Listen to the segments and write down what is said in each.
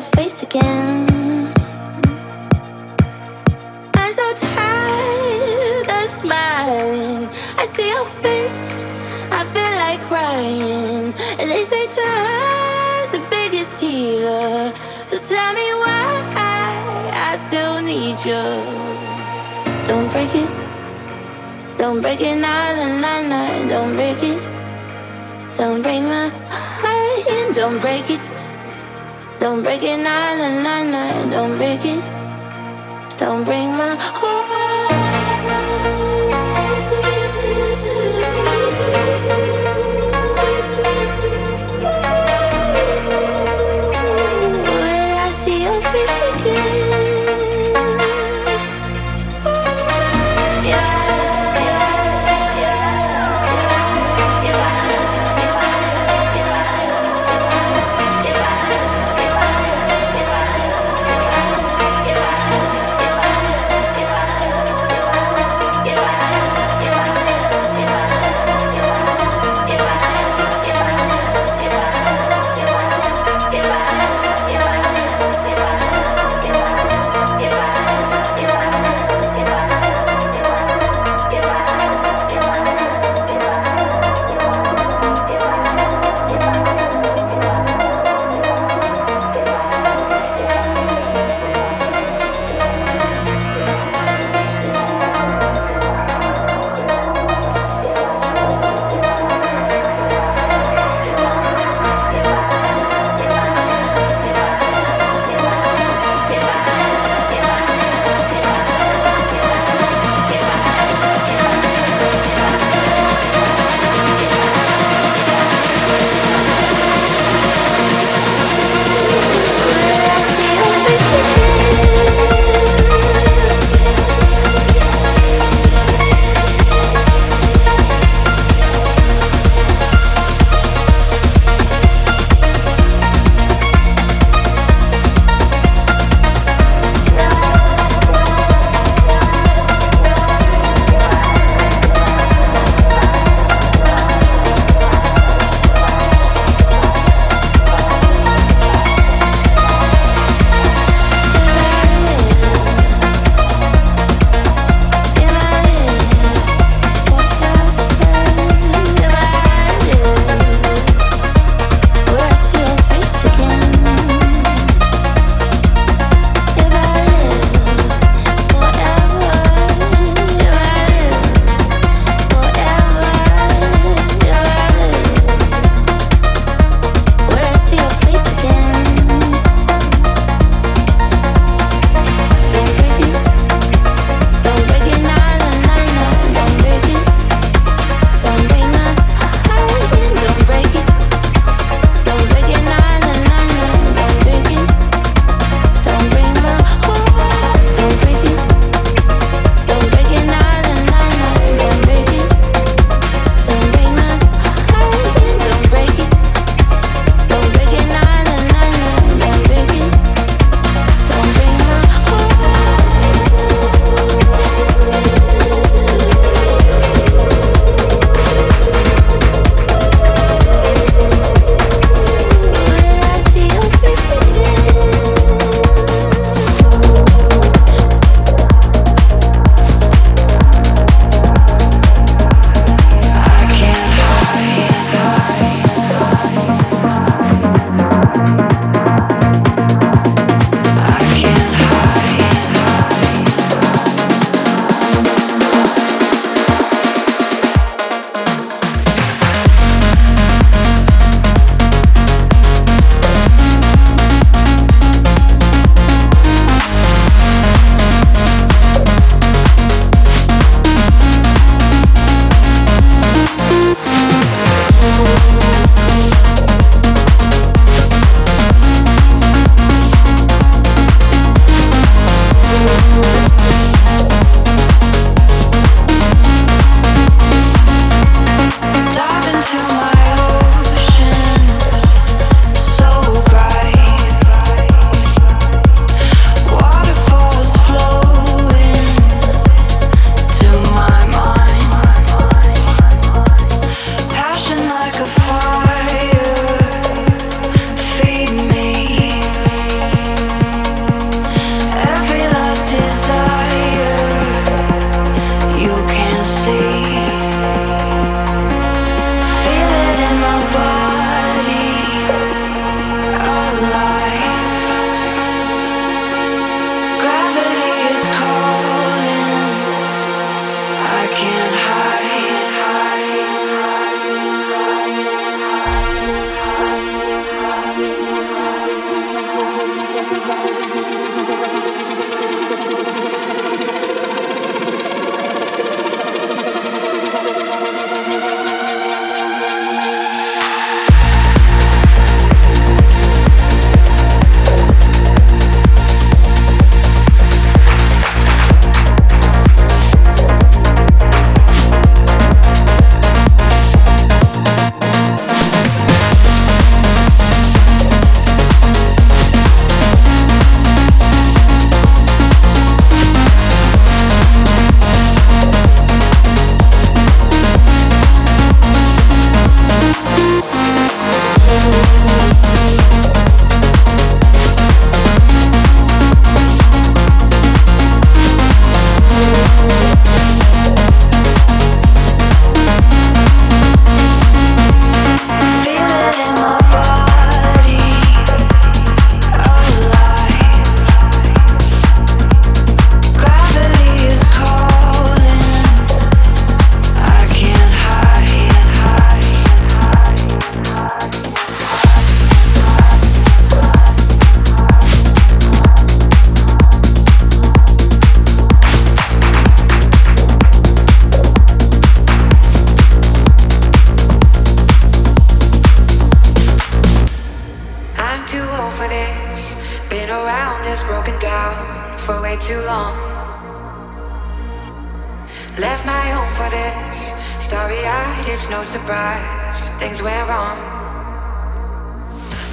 your face again. I'm so tired of smiling. I see your face, I feel like crying. And they say time's the biggest healer. So tell me why I still need you. Don't break it. Don't break it, nah, nah, nah. Don't break it. Don't break my heart. Don't break it. Don't break it, nah, nah, nah, nah. Don't break it. Don't break my heart. for this. Been around this, broken down for way too long. Left my home for this. Starry-eyed, it's no surprise things went wrong.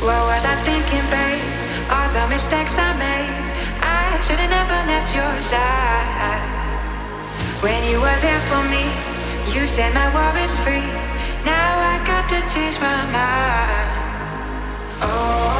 What was I thinking, babe? All the mistakes I made, I should've never left your side. When you were there for me, you said my worries free. Now I got to change my mind. Oh,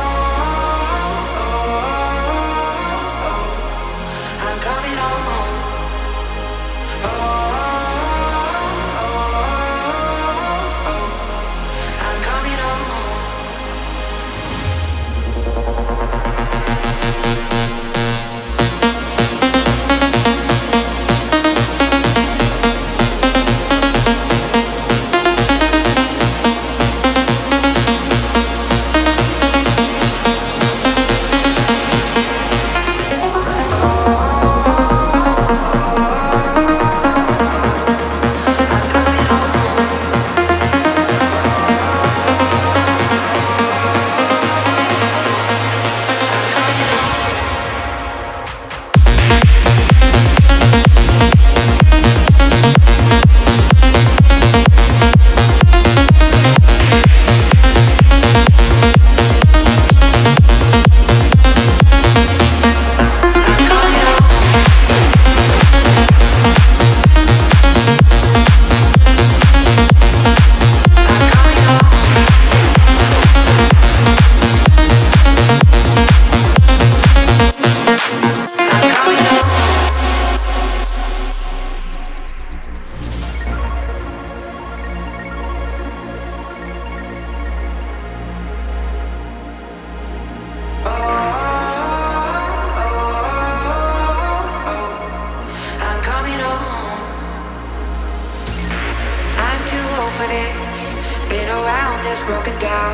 for this, been around this, broken down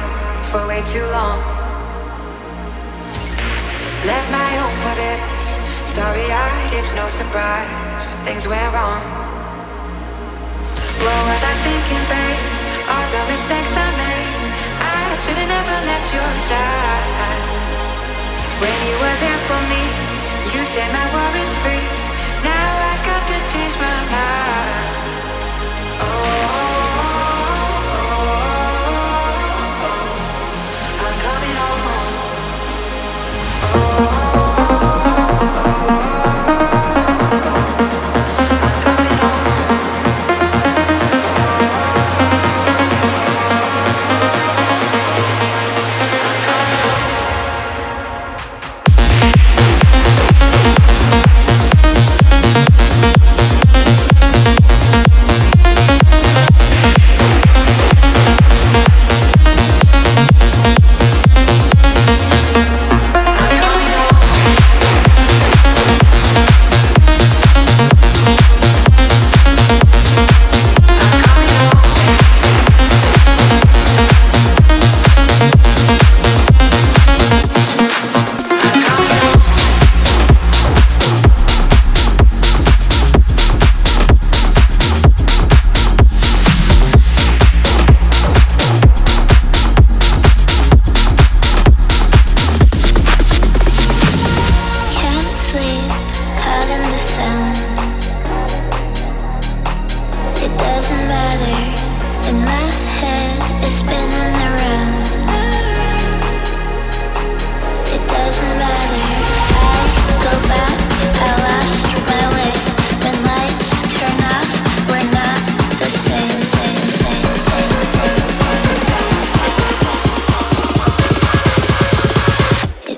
for way too long. Left my home for this, starry-eyed, it's no surprise things went wrong. What was I thinking, babe? All the mistakes I made, I should've never left your side. When you were there for me, you said my worries free. Now I got to change my mind. Oh.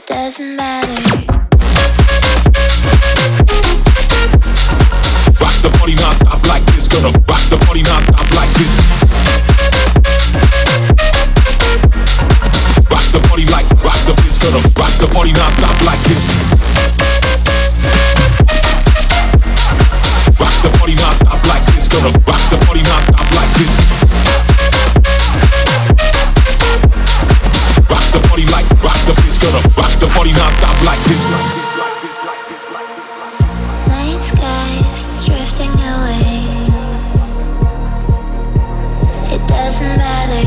Doesn't matter,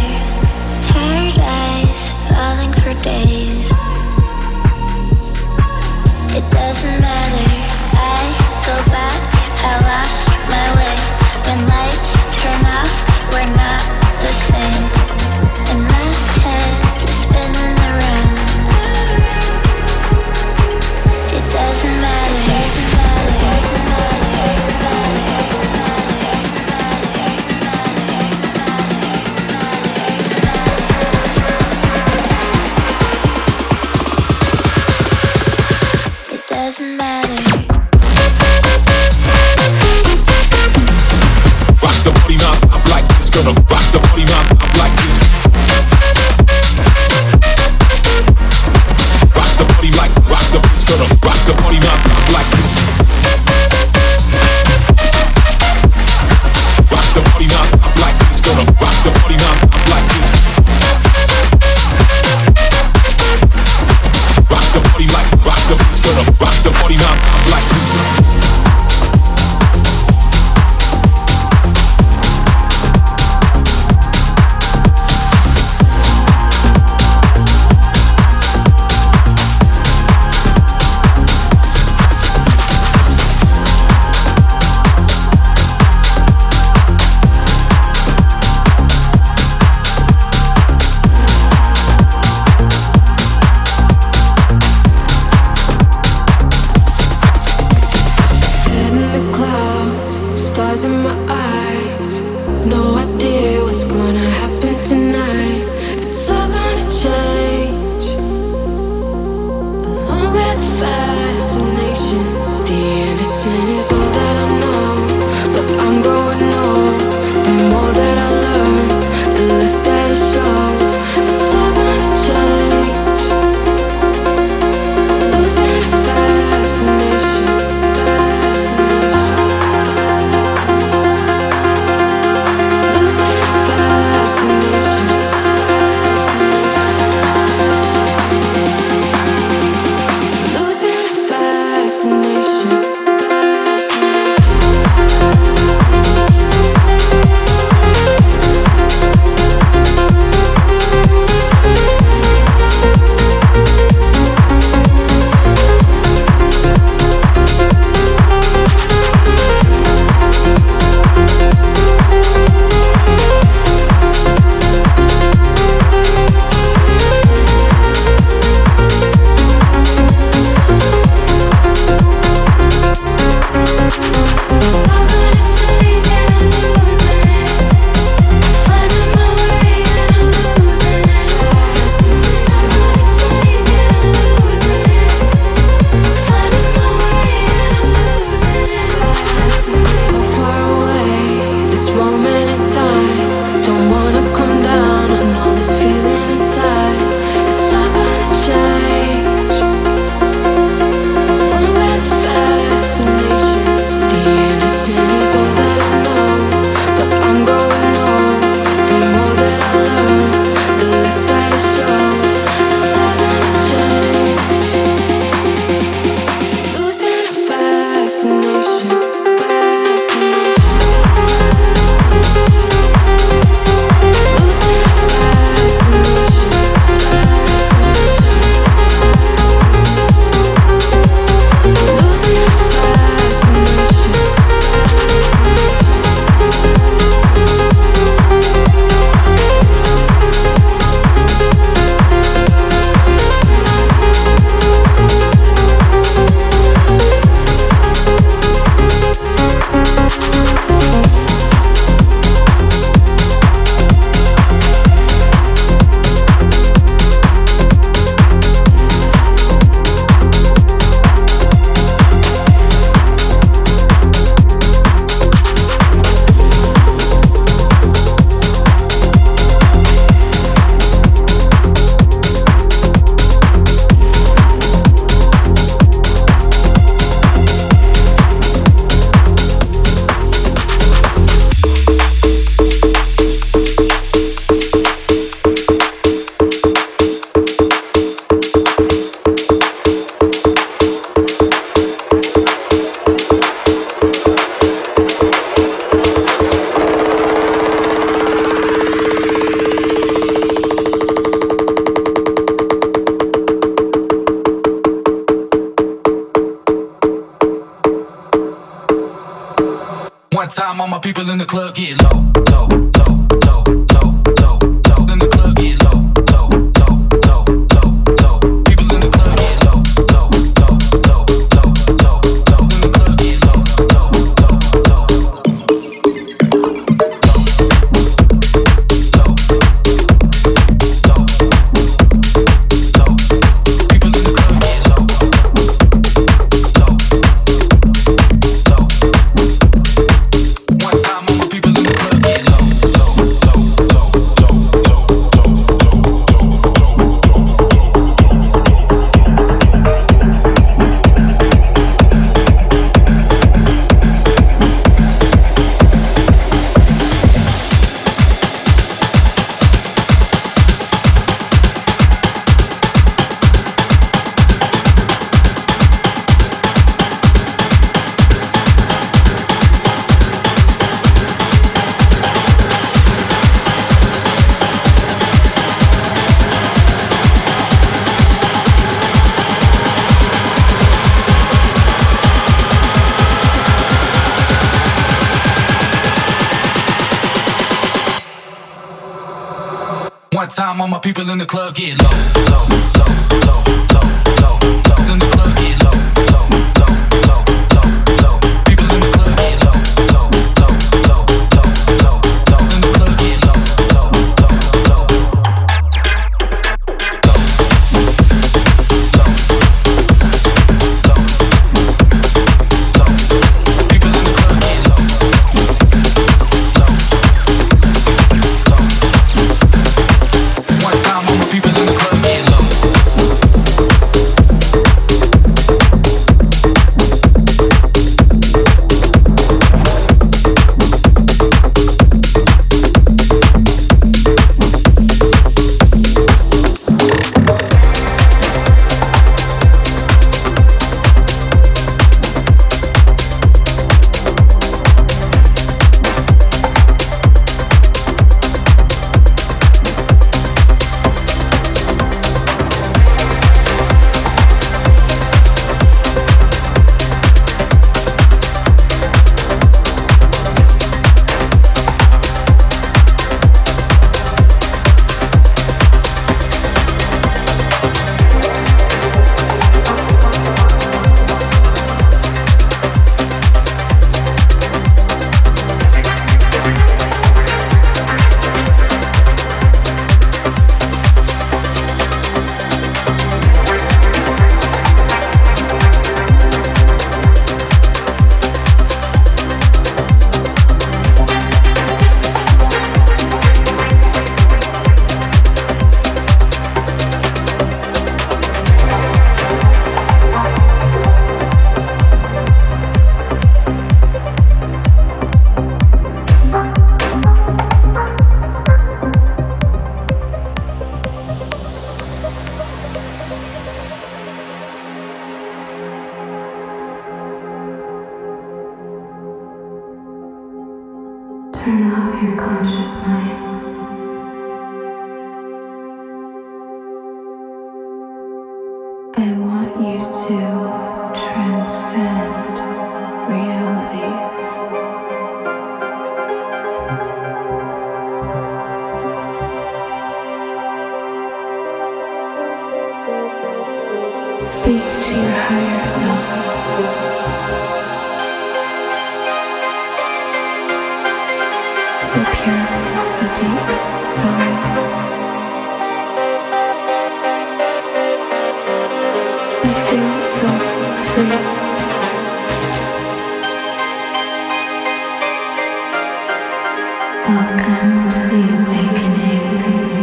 tired eyes falling for days. one time, all my people in the club get low, low, low, low, low, low, low. In the club get low, low, low, low, low, low. People in the club get low, low, low, low, low, low, low. In the club get low, low, low, low, low, low, low. People in the club get low, low, low, low, low, low. One time, all my people in the club get low, low, low, low, low, low, low. In the club get low, low, low, low, low, low. People in the club get low, low, low, low, low, low, low. In the club get low, low, low, low, low, low. People in the club get low, people in the club get low. Turn off your conscious mind. I want you to transcend realities. Speak to your higher self. So pure, so deep, so real. I feel so free. Welcome to the awakening.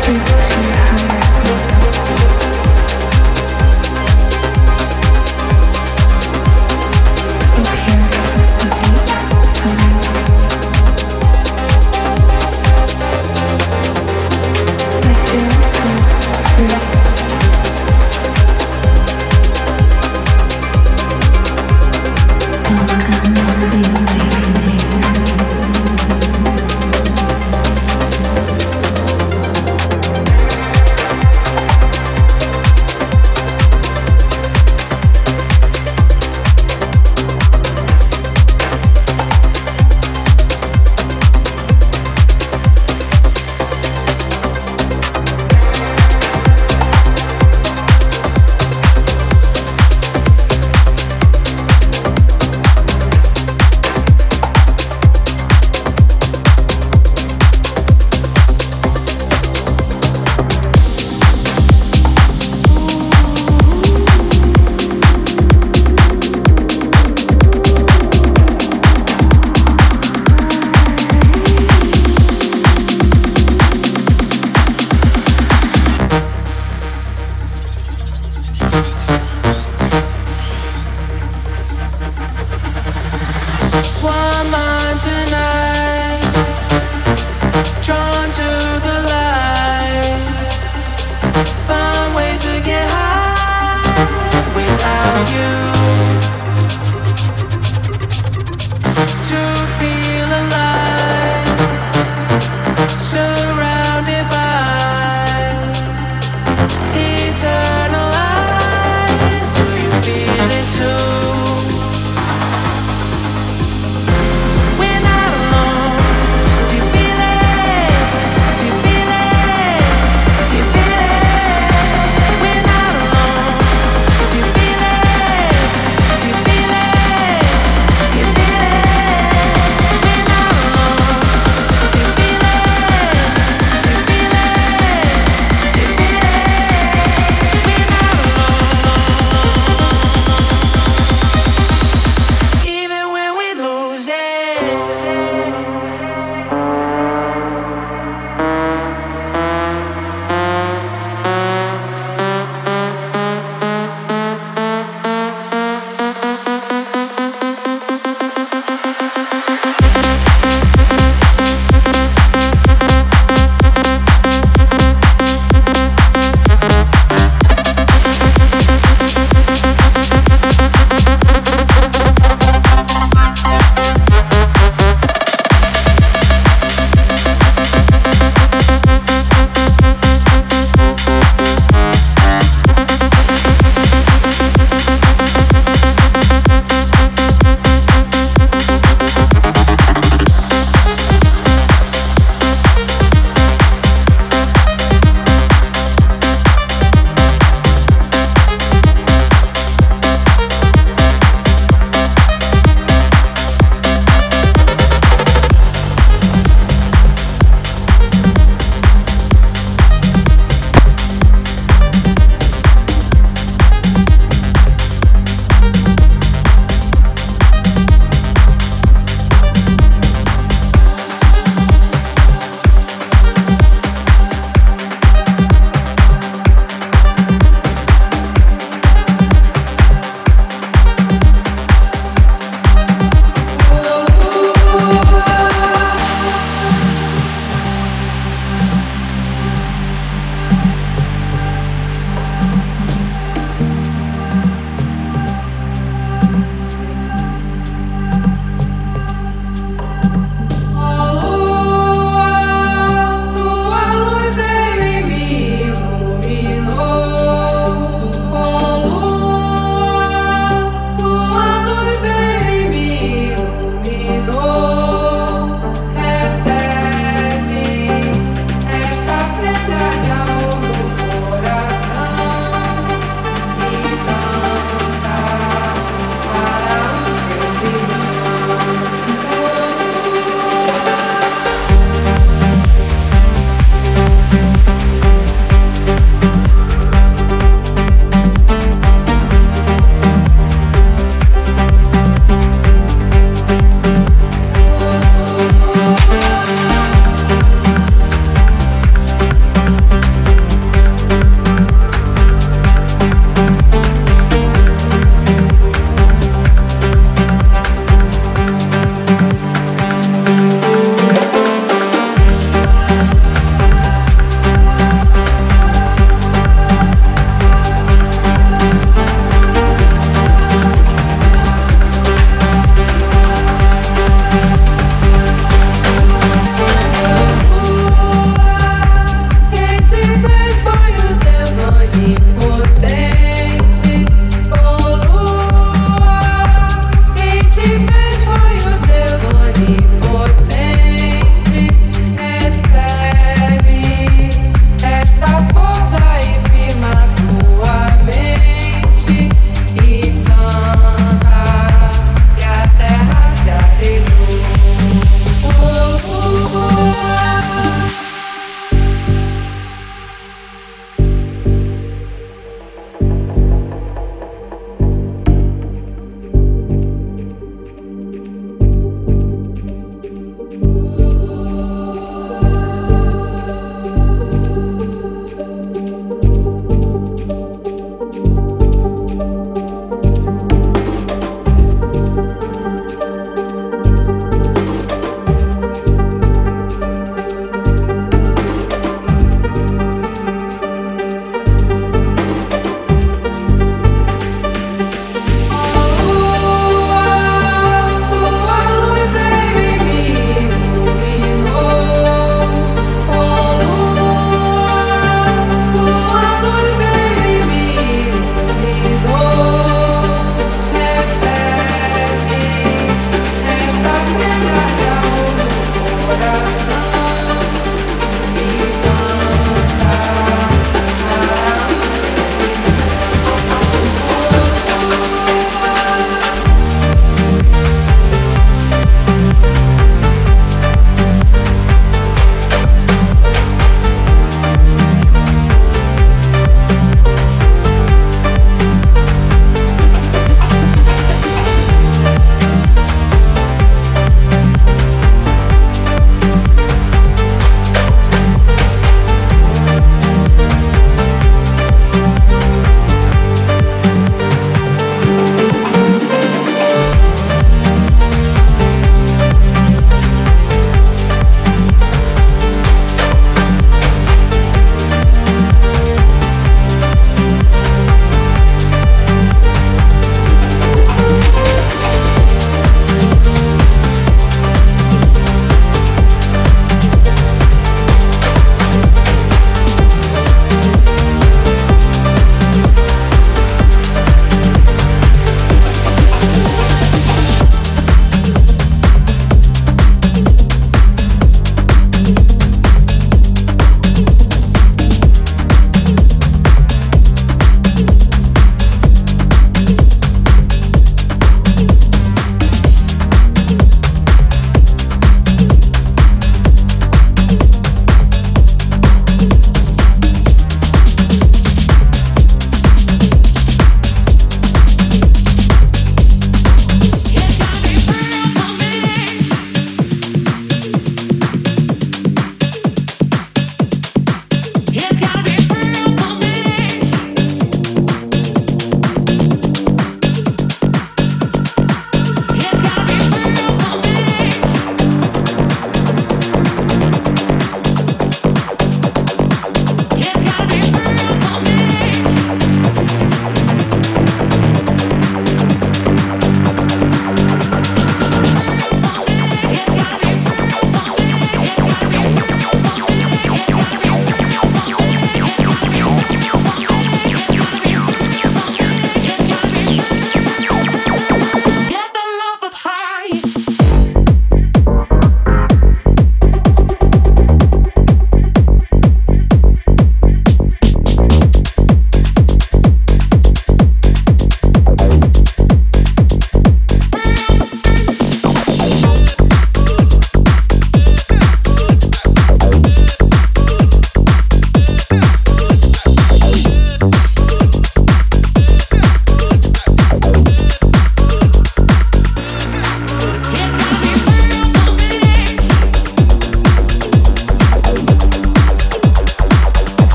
Speak to your higher self.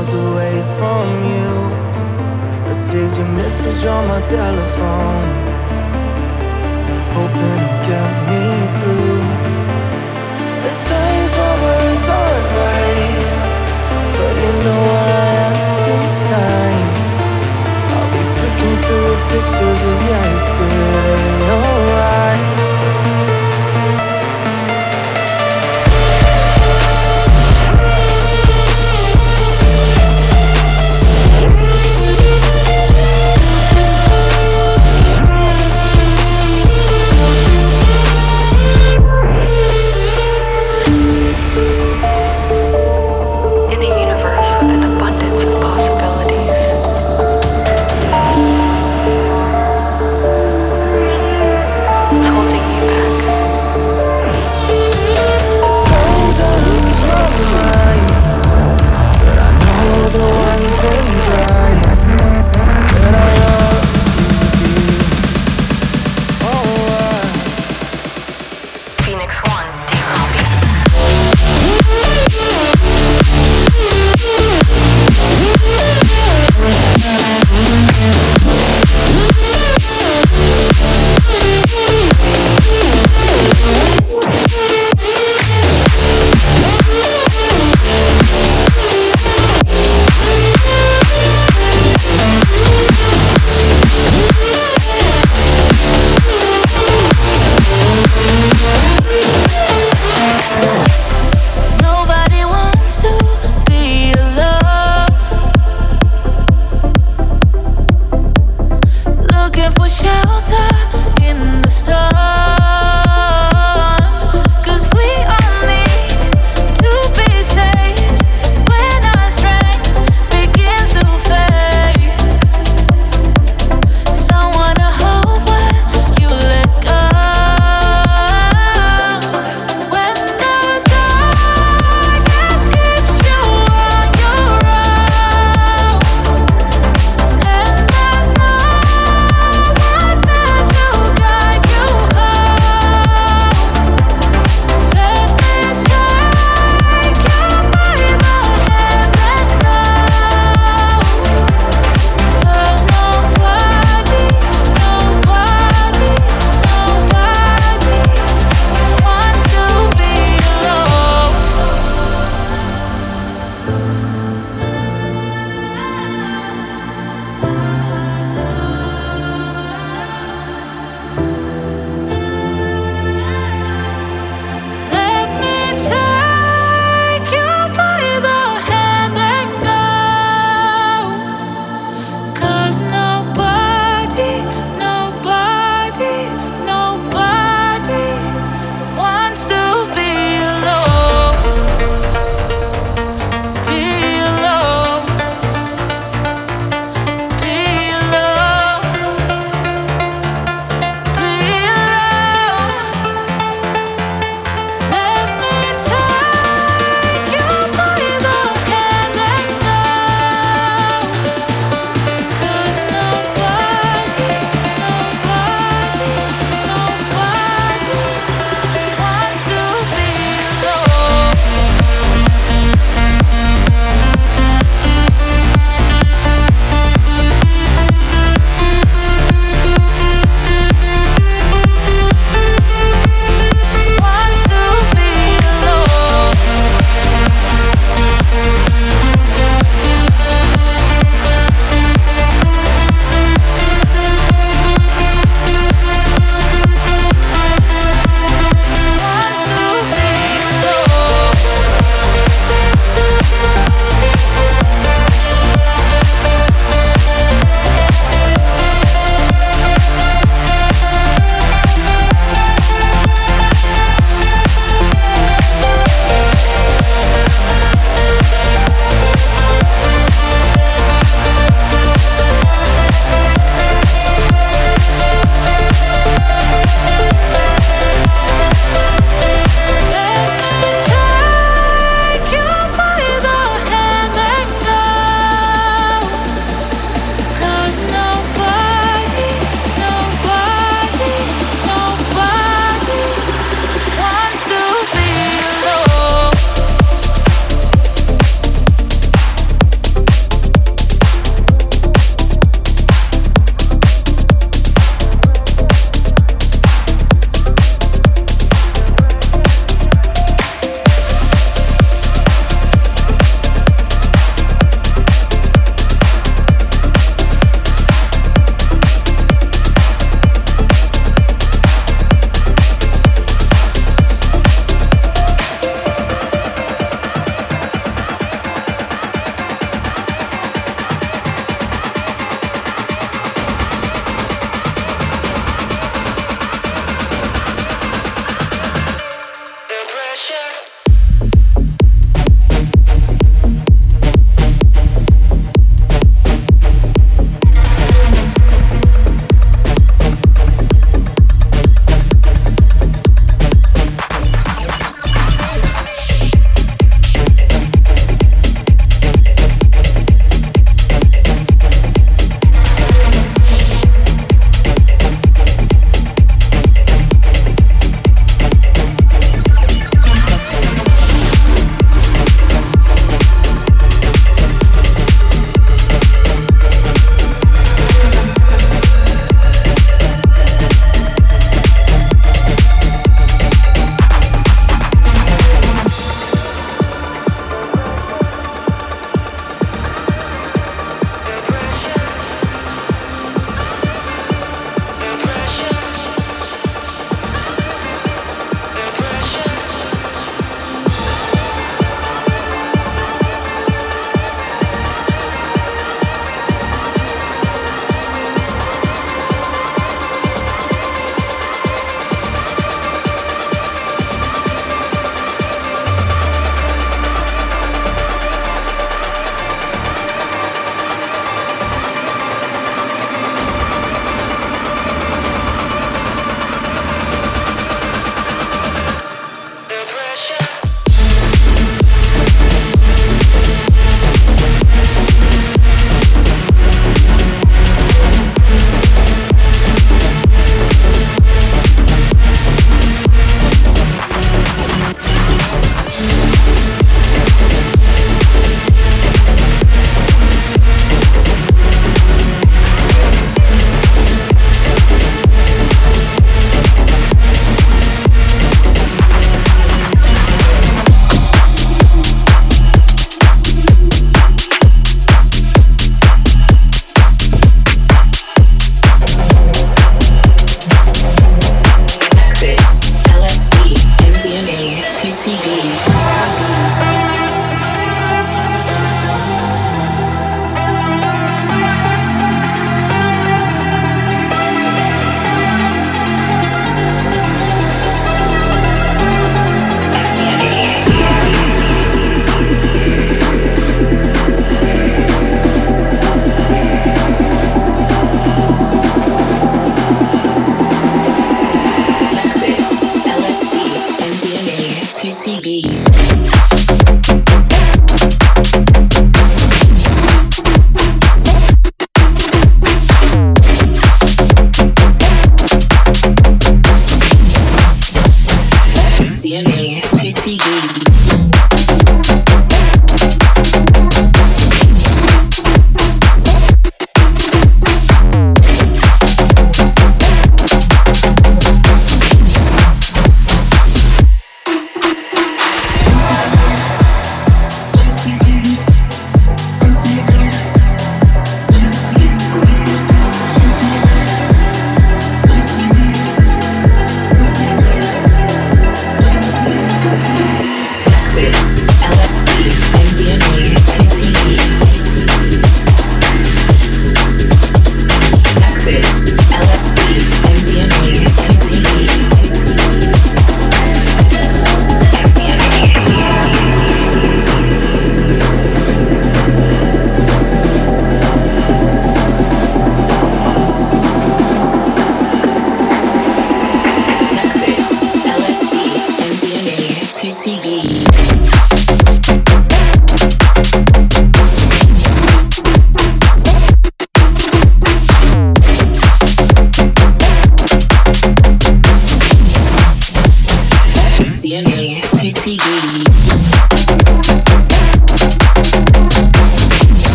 miles away from you. I saved your message on my telephone, hoping it'll get me through. At times my words aren't right, but you know what I am tonight. I'll be flicking through pictures of yesterday, alright.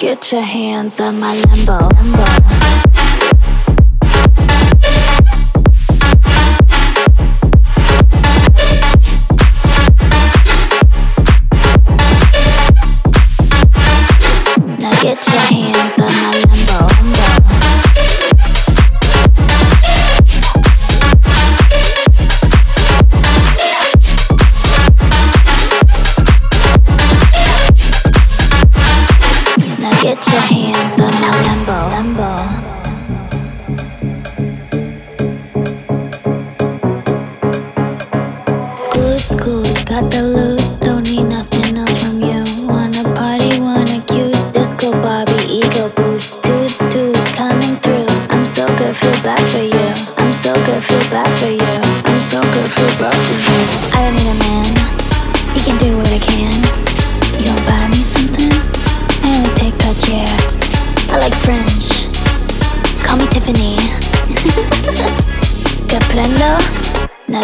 Get your hands on my Lambo, Lambo.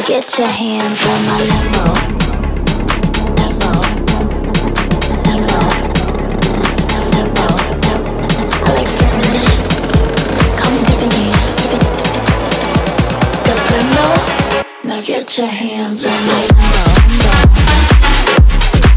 Get your hands on my Lambo, Lambo, Lambo, Lambo, Lambo. I like French. Call me Tiffany, the Primo. Now get your hands on my Lambo, Lambo.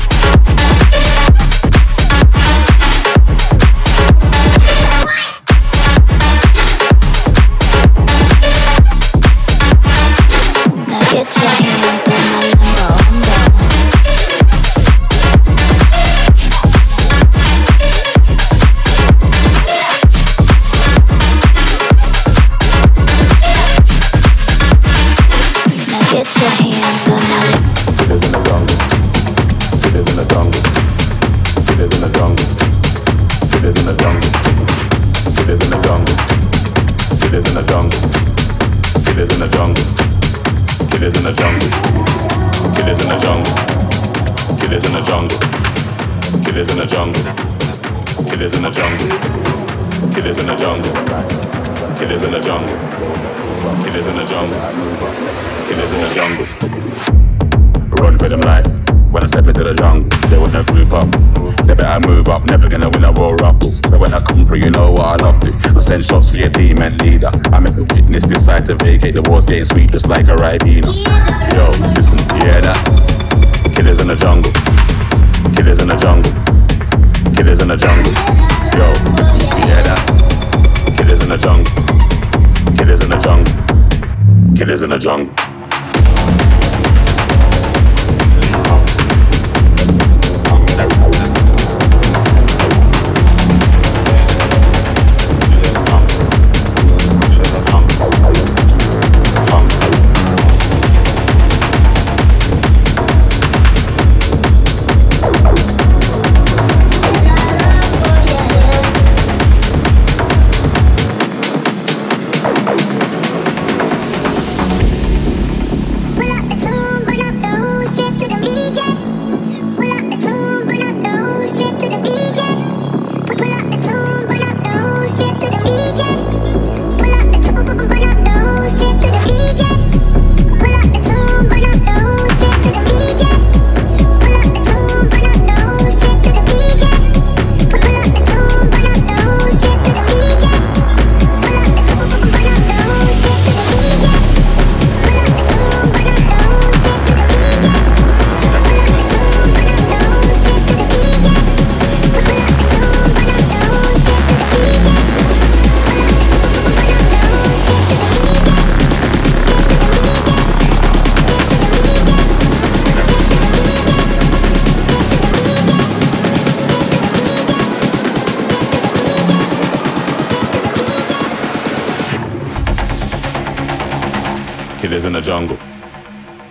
Run for them life, wanna step into the jungle. They wanna group up. They better move up. Never gonna win a war up. But when I come through, you know what I love to. I send shots for your team and leader. I make a witness decide to vacate. The war's getting sweet just like a Ribena. Yo, listen, hear that? Killers in the jungle. Killers in the jungle. Killers in the jungle. Yo, listen, hear that? Killers in the jungle. Killers in the jungle. Killers in the jungle.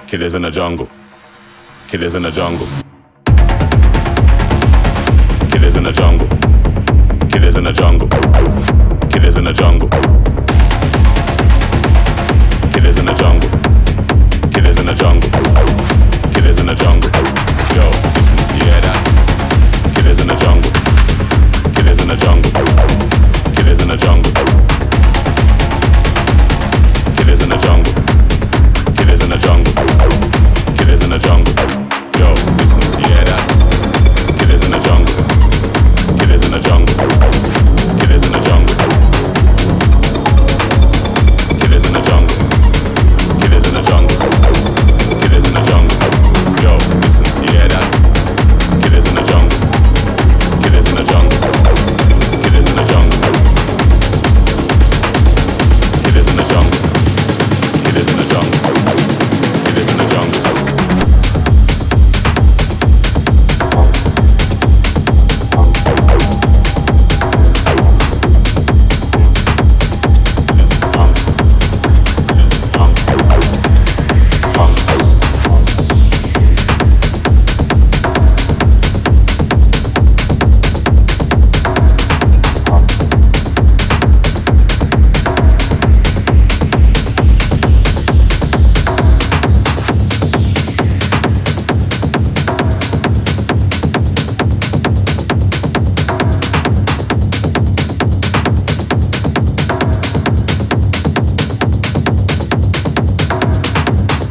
Killers in the jungle. Killers in the jungle. Killers in the jungle. Killers in the jungle. Killers in the jungle.